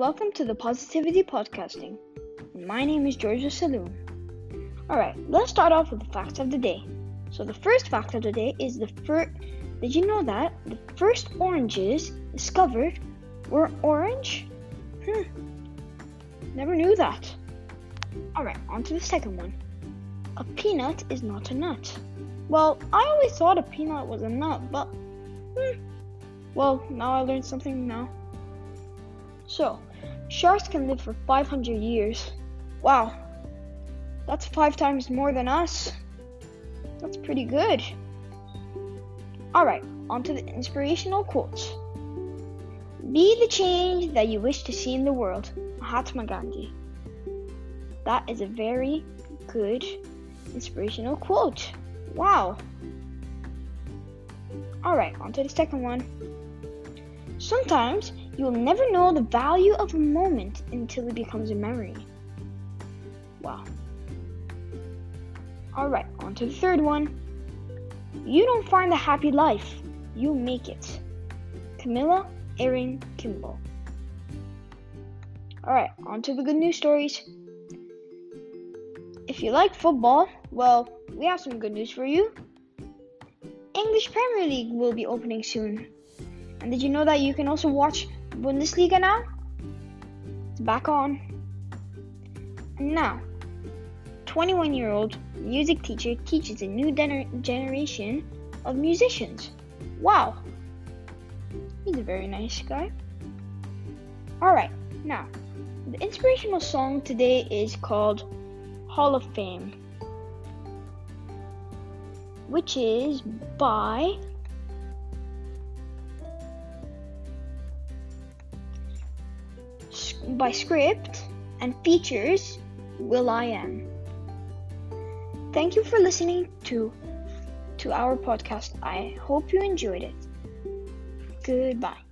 welcome to the Positivity Podcasting. My name is Georgia Saloon. Alright, let's start off with the facts of the day. So the first fact of the day is did you know that the first oranges discovered were orange? Never knew that. Alright, on to the second one. A peanut is not a nut. Well, I always thought a peanut was a nut, but well, now I learned something now. So, sharks can live for 500 years. Wow, that's 5 times more than us. That's pretty good. Alright, on to the inspirational quotes. Be the change that you wish to see in the world, Mahatma Gandhi. That is a very good inspirational quote. Wow. Alright, on to the second one. Sometimes you will never know the value of a moment until it becomes a memory. Wow. Alright, on to the third one. You don't find a happy life, you make it. Camilla Erin Kimball. Alright, on to the good news stories. If you like football, well, we have some good news for you. English Premier League will be opening soon. And did you know that you can also watch Bundesliga now? It's back on. And now, 21-year-old music teacher teaches a new generation of musicians. Wow. He's a very nice guy. Alright, now, the inspirational song today is called Hall of Fame, which is by Script and features Will.i.am. Thank you for listening to our podcast. I hope you enjoyed it. Goodbye.